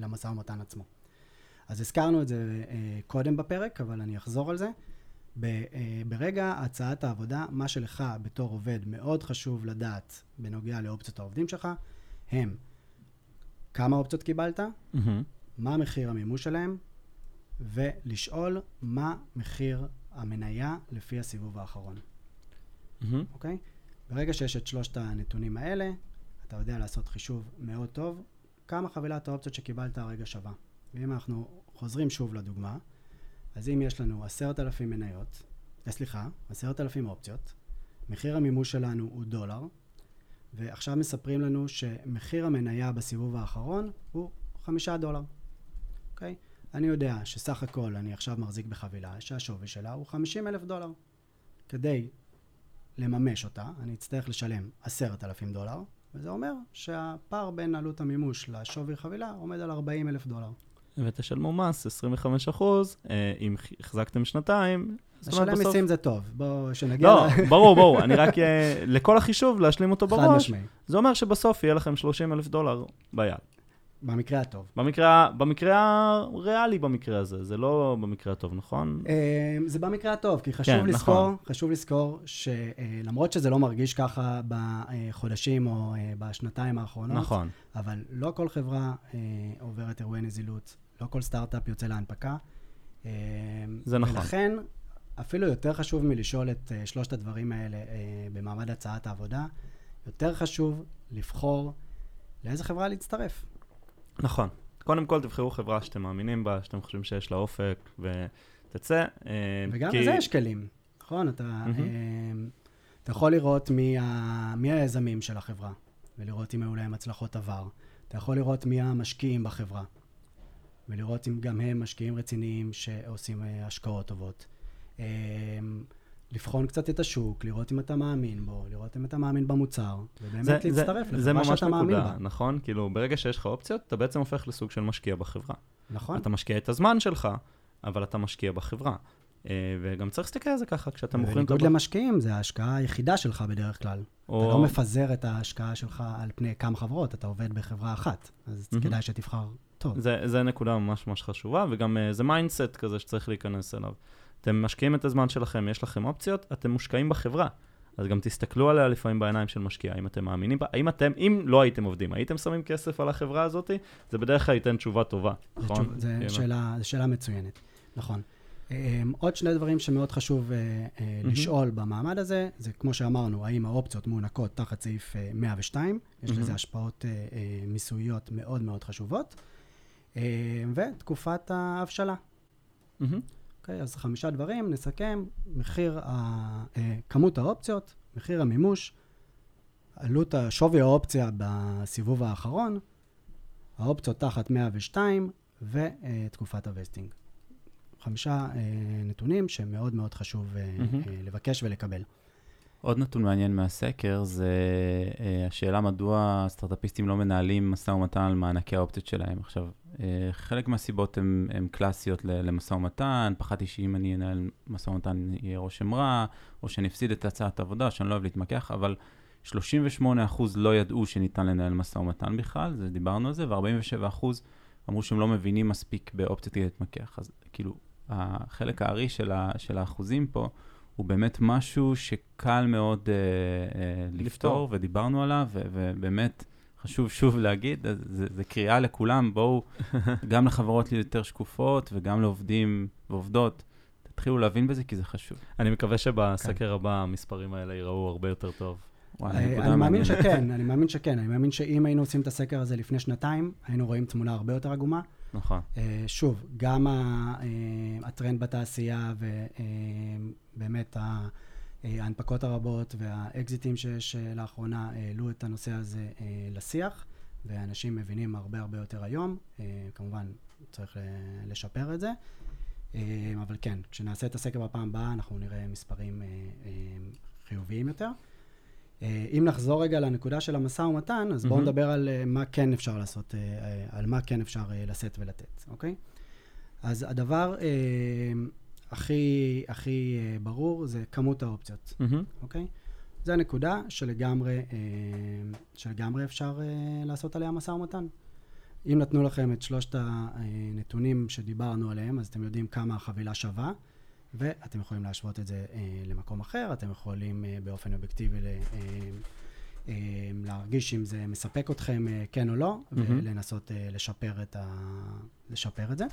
למשא ומתן עצמו. אז הזכרנו את זה קודם בפרק, אבל אני אחזור על זה. ברגע הצעת העבודה, מה שלך בתור עובד מאוד חשוב לדעת בנוגע לאופציות העובדים שלך, הם כמה אופציות קיבלת, מה מחיר המימוש שלהם, ולשאול מה מחיר המניה לפי הסיבוב האחרון. אוקיי? ברגע שיש את שלושת הנתונים האלה, אתה יודע לעשות חישוב מאוד טוב, כמה חבילת האופציות שקיבלת הרגע שווה. ואם אנחנו חוזרים שוב לדוגמה, אז אם יש לנו 10,000 מניות, 10,000 אופציות, מחיר המימוש שלנו הוא $, ועכשיו מספרים לנו שמחיר המניה בסיבוב האחרון הוא $5. אוקיי? אני יודע שסך הכל אני עכשיו מחזיק בחבילה שהשווי שלה הוא $50,000. כדי לממש אותה, אני אצטרך לשלם $10,000, וזה אומר שהפער בין עלות המימוש לשווי חבילה עומד על $40,000. ותשלמו מס 25%, אם החזקתם שנתיים. לשלם מיסים זה טוב, בואו שנגיע. לא, ברור, אני רק לכל החישוב להשלים אותו בראש. חד משמעי. זה אומר שבסוף יהיה לכם $30,000 ביד. במקרה הטוב. במקרה הריאלי במקרה הזה, זה לא במקרה הטוב, נכון? זה במקרה הטוב, כי חשוב לזכור שלמרות שזה לא מרגיש ככה בחודשים או בשנתיים האחרונות, אבל לא כל חברה עוברת אירועי נזילות, לא כל סטארט-אפ יוצא להנפקה. זה נכון. ולכן אפילו יותר חשוב מלשאול את שלושת הדברים האלה במעמד הצעת העבודה, יותר חשוב לבחור לאיזה חברה להצטרף. נכון. קודם כל תבחרו חברה שאתם מאמינים בה, שאתם חושבים שיש לה אופק, ותצא. וגם לזה יש כלים. נכון, אתה יכול לראות מי היזמים של החברה, ולראות אם היו להם הצלחות עבר. אתה יכול לראות מי המשקיעים בחברה, ולראות אם גם הם משקיעים רציניים שעושים השקעות טובות. לבחון קצת את השוק, לראות אם אתה מאמין בו, לראות אם אתה מאמין במוצר, ובאמת להצטרף לחברה שאתה מאמין בה. נכון? כאילו, ברגע שיש לך אופציות, אתה בעצם הופך לסוג של משקיע בחברה. נכון. אתה משקיע את הזמן שלך, אבל אתה משקיע בחברה. וגם צריך להסתכל על זה ככה, כשאתה מוכרים... בניגוד למשקיעים, זה ההשקעה היחידה שלך בדרך כלל. אתה לא מפזר את ההשקעה שלך על פני כמה חברות, אתה עובד בחברה אחת, אז כדאי שתבחר טוב. זה נקודה ממש חשובה, וגם זה מיינדסט כזה שצריך להיכנס אליו. אתם משקיעים את הזמן שלכם, יש לכם אופציות, אתם מושקעים בחברה. אז גם תסתכלו עליה לפעמים בעיניים של משקיע, אם אתם מאמינים בה, אם לא הייתם עובדים, הייתם שמים כסף על החברה הזאת, זה בדרך כלל ייתן תשובה טובה. נכון? זו שאלה מצוינת. נכון. עוד שני דברים שמאוד חשוב לשאול במעמד הזה, זה כמו שאמרנו, האם האופציות מוענקות תחת סעיף 102, יש לזה השפעות מיסויות מאוד מאוד חשובות, ותקופת ההבשלה. אז 5 דברים, נסכם, כמות האופציות, מחיר המימוש, עלות שווי האופציה בסיבוב האחרון, האופציות תחת 102 ותקופת הווסטינג. 5 נתונים שמאוד מאוד חשוב לבקש ולקבל. עוד נתון מעניין מהסקר זה השאלה מדוע הסטארט-אפיסטים לא מנהלים משא ומתן על מענקי האופציות שלהם. עכשיו, חלק מהסיבות הן קלאסיות למשא ומתן, פחדתי שאם אני אנהל משא ומתן יהיה רושם רע, או שנפסיד את הצעת העבודה, שאני לא אוהב להתמקח, אבל 38% לא ידעו שניתן לנהל משא ומתן בכלל, זה דיברנו על זה, ו-47% אמרו שהם לא מבינים מספיק באופציות להתמקח. אז כאילו, החלק הארי של האחוזים פה, הוא באמת משהו שקל מאוד לפתור, ודיברנו עליו, ובאמת חשוב שוב להגיד, זה קריאה לכולם, בואו גם לחברות יותר שקופות, וגם לעובדים ועובדות, תתחילו להבין בזה, כי זה חשוב. אני מקווה שבסקר הבא המספרים האלה ייראו הרבה יותר טוב. אני מאמין שכן. אני מאמין שאם היינו עושים את הסקר הזה לפני 2, היינו רואים תמונה הרבה יותר עגומה. נכון. שוב, גם הטרנד בתעשייה ובאמת ההנפקות הרבות והאקזיטים שיש לאחרונה העלו את הנושא הזה לשיח, ואנשים מבינים הרבה יותר היום. כמובן, צריך לשפר את זה. אבל כן, כשנעשה את הסקר בפעם הבאה, אנחנו נראה מספרים חיוביים יותר. אם נחזור רגע לנקודה של המשא ומתן, אז בואו נדבר על מה כן אפשר לעשות, על מה כן אפשר לשאת ולתת, אוקיי? אז הדבר הכי ברור זה כמות האופציות, אוקיי? זו הנקודה שלגמרי אפשר לעשות עליה משא ומתן. אם נתנו לכם את שלושת הנתונים שדיברנו עליהם, אז אתם יודעים כמה החבילה שווה, ואתם יכולים להשוות את זה למקום אחר, אתם יכולים באופן אובייקטיבי להרגיש אם זה מספק אתכם כן או לא, ולנסות לשפר את זה.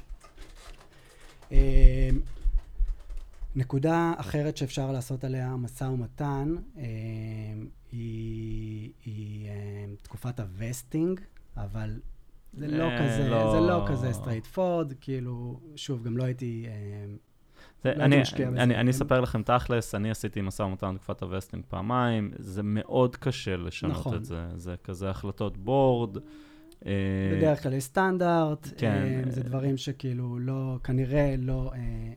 נקודה אחרת שאפשר לעשות עליה משא ומתן היא תקופת הווסטינג, אבל זה לא כזה סטרייט פורד, כאילו, שוב, גם לא הייתי... אני אספר לכם תכלס, אני עשיתי משא ומתן תקופת הווסטינג פעמיים, זה מאוד קשה לשנות את זה, זה כזה החלטות בורד. בדרך כלל יש סטנדרט, זה דברים שכאילו כנראה לא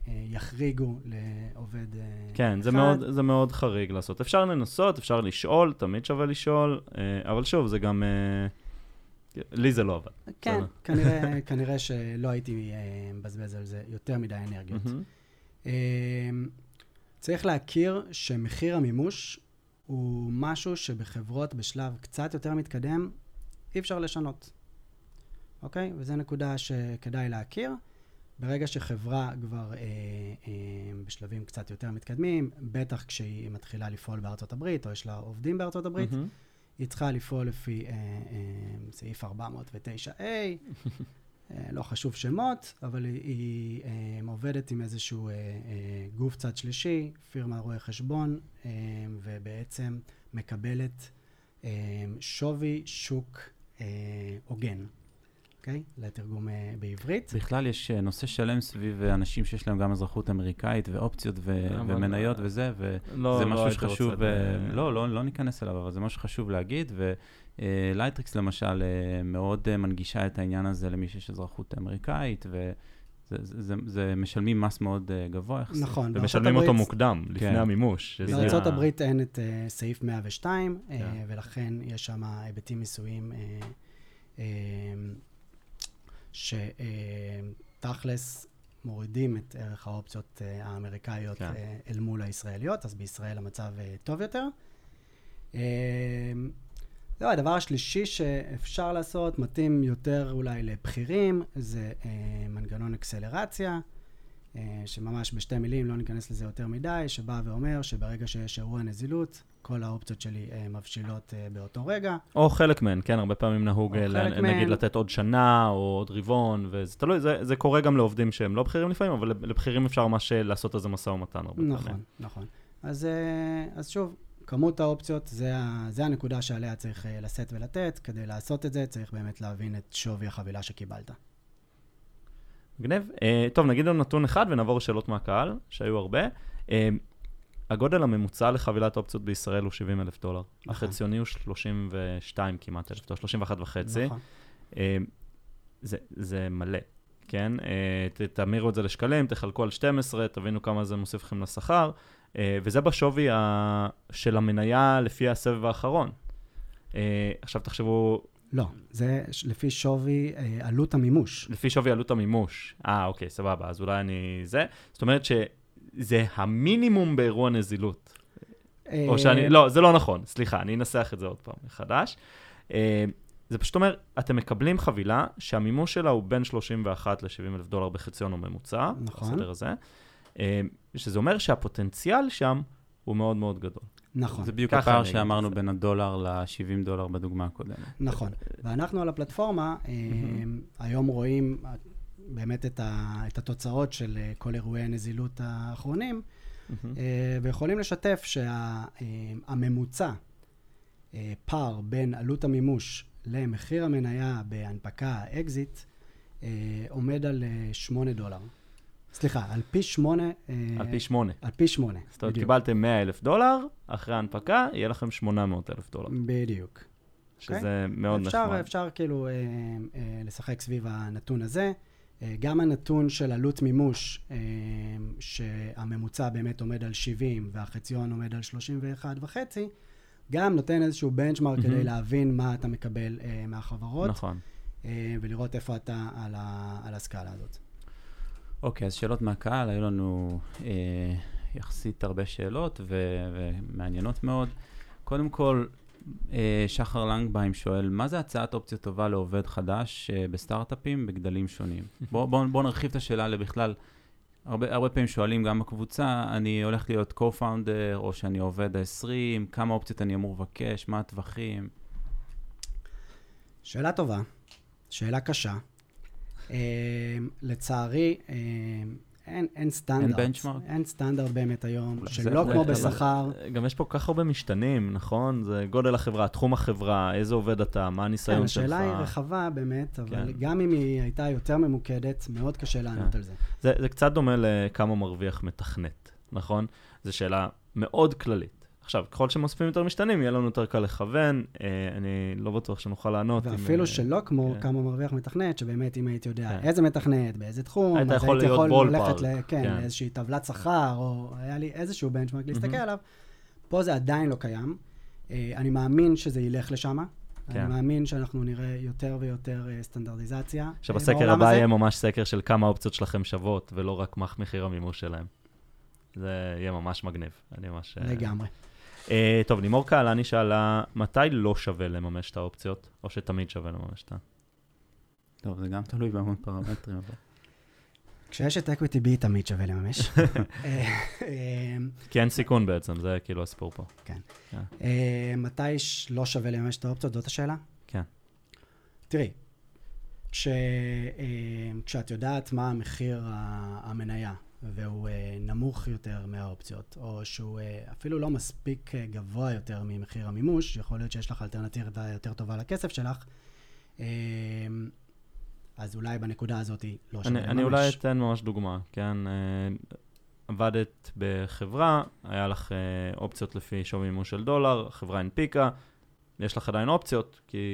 יחריגו לעובד אחד. כן, זה מאוד חריג לעשות. אפשר לנסות, אפשר לשאול, תמיד שווה לשאול, אבל שוב, זה גם... לי זה לא עבד. כן, כנראה שלא הייתי מבזבז על זה יותר מדי אנרגיות. צריך להכיר שמחיר המימוש הוא משהו שבחברות בשלב קצת יותר מתקדם, אי אפשר לשנות. אוקיי? וזו נקודה שכדאי להכיר. ברגע שחברה כבר בשלבים קצת יותר מתקדמים, בטח כשהיא מתחילה לפעול בארצות הברית, או יש לה עובדים בארצות הברית, היא צריכה לפעול לפי סעיף 409A, לא חשוב שמות, אבל היא עובדת עם איזשהו גוף צד שלישי, פירמה רואה חשבון, ובעצם מקבלת שווי שוק הוגן. אוקיי? לתרגום בעברית. בכלל יש נושא שלם סביב אנשים שיש להם גם אזרחות אמריקאית ואופציות ומניות וזה, וזה משהו שחשוב, לא ניכנס אליו, אבל זה משהו שחשוב להגיד, ולייטריקס למשל מאוד מנגישה את העניין הזה למי שיש אזרחות אמריקאית, וזה משלמים מס מאוד גבוה. נכון. ומשלמים אותו מוקדם, לפני המימוש. בארצות הברית אין את סעיף 102, ולכן יש שם היבטים מיסויים שתכלס מורידים את ערך האופציות האמריקאיות אל מול הישראליות, אז בישראל המצב טוב יותר. לא, הדבר השלישי שאפשר לעשות, מתאים יותר אולי לבחירים, זה מנגנון אקסלרציה, שממש בשתי מילים, לא ניכנס לזה יותר מדי, שבא ואומר שברגע שיש אירוע נזילות, כל האופציות שלי מבשילות באותו רגע. או חלק מהן, כן, הרבה פעמים נהוג, נגיד לתת עוד שנה או עוד רבעון, וזה תלוי, זה קורה גם לעובדים שהם לא בכירים לפעמים, אבל לבכירים אפשר ממש לעשות איזה משא ומתן הרבה פעמים. נכון, נכון. אז שוב, כמות האופציות, זה הנקודה שעליה צריך לשאת ולתת, כדי לעשות את זה צריך באמת להבין את שווי החבילה שקיבלת. גנב. טוב, נגיד לנו נתון אחד ונעבור לשאלות מהקהל, שהיו הרבה. הגודל הממוצע לחבילת אופציות בישראל הוא $70,000. החציוני הוא 32 כמעט, 31.5. זה מלא, כן? תמירו את זה לשקלים, תחלקו על 12, תבינו כמה זה מוסיף לכם לשכר, וזה בשווי של המניה לפי הסבב האחרון. עכשיו תחשבו... לא, זה לפי שווי עלות המימוש. לפי שווי עלות המימוש. אוקיי, סבבה, אז אולי אני זה. זאת אומרת שזה המינימום באירוע נזילות. או שאני, לא, זה לא נכון. סליחה, אני אנסח את זה עוד פעם מחדש. זה פשוט אומר, אתם מקבלים חבילה שהמימוש שלה הוא בין $31,000 to $70,000 בחציון או ממוצע. נכון. בסדר הזה. שזה אומר שהפוטנציאל שם הוא מאוד מאוד גדול. נכון. זה בדיוק הפער שאמרנו בין הדולר ל$70 בדוגמה הקודמת. נכון. ואנחנו על הפלטפורמה, היום רואים באמת את התוצאות של כל אירועי הנזילות האחרונים, ויכולים לשתף שהממוצע, פער בין עלות המימוש למחיר המניה בהנפקה אקזיט, עומד על $8. סליחה, על פי 8. על פי 8. על פי 8. זאת אומרת, קיבלתם $100,000, אחרי ההנפקה יהיה לכם $800,000. בדיוק. שזה מאוד נחמד. אפשר כאילו לשחק סביב הנתון הזה, גם הנתון של עלות מימוש, שהממוצע באמת עומד על 70 והחציון עומד על 31.5, גם נותן איזשהו בנצ'מרק כדי להבין מה אתה מקבל מהחברות. נכון. ולראות איפה אתה על הסקאלה הזאת. אוקיי, אז שאלות מהקהל, היו לנו יחסית הרבה שאלות ומעניינות מאוד. קודם כל, שחר לנגביים שואל, מה זה הצעת אופציה טובה לעובד חדש בסטארט-אפים בגדלים שונים? בואו נרחיב את השאלה לבכלל. הרבה פעמים שואלים גם בקבוצה, אני הולך להיות co-founder, או שאני עובד 20, כמה אופציות אני אמור לבקש, מה הטווחים? שאלה טובה, שאלה קשה. לצערי, אין סטנדרט. אין בנצ'מארק? אין סטנדרט באמת היום, שלא כמו בשכר. גם יש פה כך הרבה משתנים, נכון? זה גודל החברה, תחום החברה, איזה עובד אתה, מה הניסיון שלך? השאלה היא רחבה באמת, אבל גם אם היא הייתה יותר ממוקדת, מאוד קשה לענות על זה. זה קצת דומה לכמה מרוויח מתכנת, נכון? זו שאלה מאוד כללית. עכשיו, ככל שמוספים יותר משתנים, יהיה לנו יותר קל לכוון, אני לא בטוח שנוכל לענות. ואפילו שלא כמו כמה מרוויח מתכנת, שבאמת אם הייתי יודע איזה מתכנת, באיזה תחום, הייתי יכול ללכת לאיזושהי טבלת שכר, או היה לי איזשהו בנצ'מרק להסתכל עליו. פה זה עדיין לא קיים. אני מאמין שזה ילך לשם. אני מאמין שאנחנו נראה יותר ויותר סטנדרטיזציה. שבסקר הבא יהיה ממש סקר של כמה האופציות שלכם שוות, ולא רק מה מחיר המימוש שלהם. זה יהיה ממש מגניב. לגמרי. טוב, לימור קהלני שאלה, מתי לא שווה לממש את האופציות, או שתמיד שווה לממש את ה... טוב, זה גם תלוי בהמון פרמטרים, אבל... כשיש את EquityBee תמיד שווה לממש. כי אין סיכון בעצם, זה כאילו הסיפור פה. כן. מתי לא שווה לממש את האופציות, זאת השאלה? כן. תראי, כשאת יודעת מה המחיר המניה, והוא נמוך יותר מהאופציות, או שהוא אפילו לא מספיק גבוה יותר ממחיר המימוש, יכול להיות שיש לך אלטרנטיבה יותר טובה לכסף שלך, אז אולי בנקודה הזאת לא שווה ממש. אני אולי אתן ממש דוגמה, כן? עבדת בחברה, היה לך אופציות לפי שווי מימוש של $, החברה הנפיקה, יש לך עדיין אופציות, כי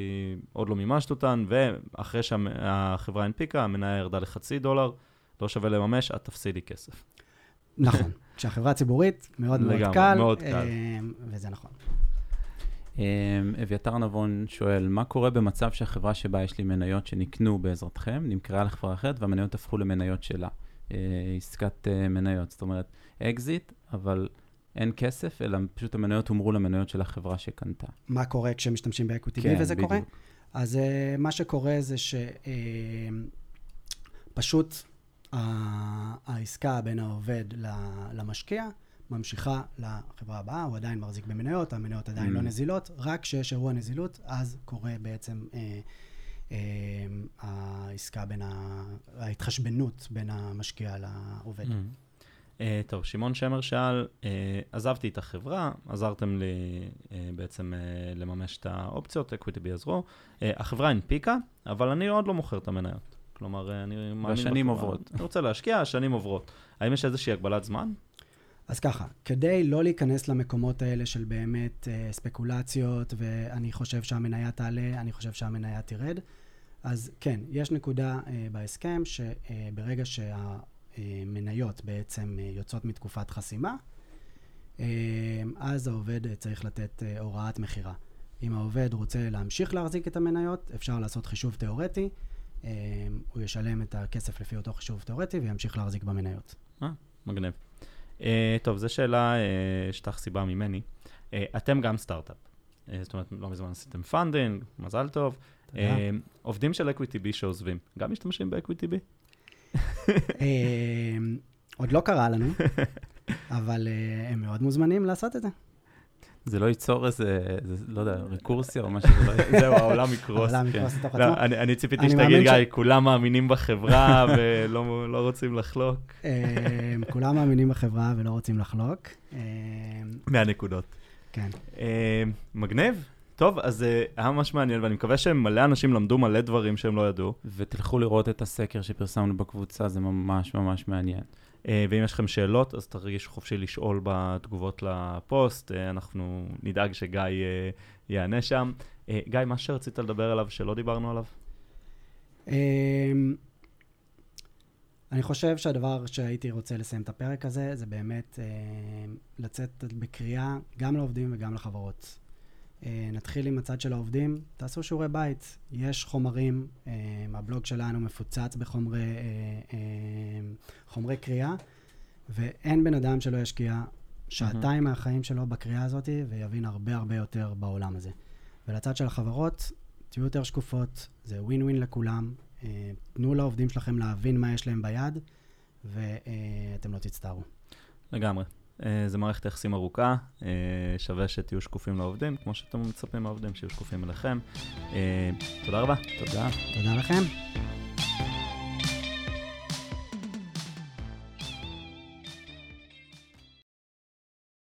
עוד לא מימשת אותן, ואחרי שהחברה הנפיקה, המניה ירדה $0.50, לא שווה לממש, את תפסידי כסף. נכון. כשהחברה הציבורית מאוד מאוד קל, וזה נכון. אביתר נבון שואל, מה קורה במצב שהחברה שבה יש לי מניות שנקנו בעזרתכם, נמכרה לחברה אחרת, והמניות הפכו למניות שלה? עסקת מניות, זאת אומרת, אקזיט, אבל אין כסף, אלא פשוט המניות הומרו למניות של החברה שקנתה. מה קורה כשמשתמשים ב-EquityBee וזה קורה? אז מה שקורה זה שפשוט... העסקה בין העובד למשקיע ממשיכה לחברה הבאה, הוא עדיין מרזיק במניות, המניות עדיין לא נזילות, רק כשיש אירוע נזילות, אז קורה בעצם העסקה בין ההתחשבנות בין המשקיע לעובד. טוב, שמעון שמר שאל, עזבתי את החברה, עזרתם לי בעצם לממש את האופציות, EquityBee עזרו, החברה הנפיקה, אבל אני עוד לא מוכר את המניות. כלומר, אני מאמין... והשנים עוברות. אני רוצה להשקיע, השנים עוברות. האם יש איזושהי הגבלת זמן? אז ככה, כדי לא להיכנס למקומות האלה של באמת ספקולציות, ואני חושב שהמניה תעלה, אני חושב שהמניה תירד, אז כן, יש נקודה בהסכם שברגע שהמניות בעצם יוצאות מתקופת חסימה, אז העובד צריך לתת הוראת מחירה. אם העובד רוצה להמשיך להחזיק את המניות, אפשר לעשות חישוב תיאורטי, הוא ישלם את הכסף לפי אותו חישוב תיאורטי וימשיך להחזיק במניות. מגניב. טוב, זו שאלה שתח סיבה ממני. אתם גם סטארט-אפ. זאת אומרת, לא מזמן עשיתם פנדינג, מזל טוב. עובדים של EquityBee שעוזבים, גם משתמשים ב-EquityBee? עוד לא קרה לנו, אבל הם מאוד מוזמנים לעשות את זה. זה לא ייצור איזה, לא יודע, רקורסיה או משהו, זהו, העולם יקרוס. העולם יקרוס לתוך עצמו. אני ציפיתי שתגיד, גיא, כולם מאמינים בחברה ולא רוצים לחלוק. כולם מאמינים בחברה ולא רוצים לחלוק. 100 נקודות. כן. מגניב. טוב, אז היה ממש מעניין, ואני מקווה שמלא אנשים למדו מלא דברים שהם לא ידעו. ותלכו לראות את הסקר שפרסמנו בקבוצה, זה ממש ממש מעניין. ואם יש לכם שאלות, אז תרגיש חופשי לשאול בתגובות לפוסט, אנחנו נדאג שגיא יענה שם. גיא, מה שרצית לדבר עליו שלא דיברנו עליו? אני חושב שהדבר שהייתי רוצה לסיים את הפרק הזה, זה באמת לצאת בקריאה גם לעובדים וגם לחברות. נתחיל עם הצד של העובדים, תעשו שיעורי בית, יש חומרים, הבלוג שלנו מפוצץ בחומרי קריאה, ואין בן אדם שלא ישקיע שעתיים מהחיים שלו בקריאה הזאת, ויבין הרבה הרבה יותר בעולם הזה. ולצד של החברות, תהיו יותר שקופות, זה ווין ווין לכולם, תנו לעובדים שלכם להבין מה יש להם ביד, ואתם לא תצטערו. לגמרי. זה מערכת יחסים ארוכה, שווה שתהיו שקופים לעובדים, כמו שאתם מצפים מהעובדים שיהיו שקופים אליכם. תודה רבה. תודה. תודה לכם.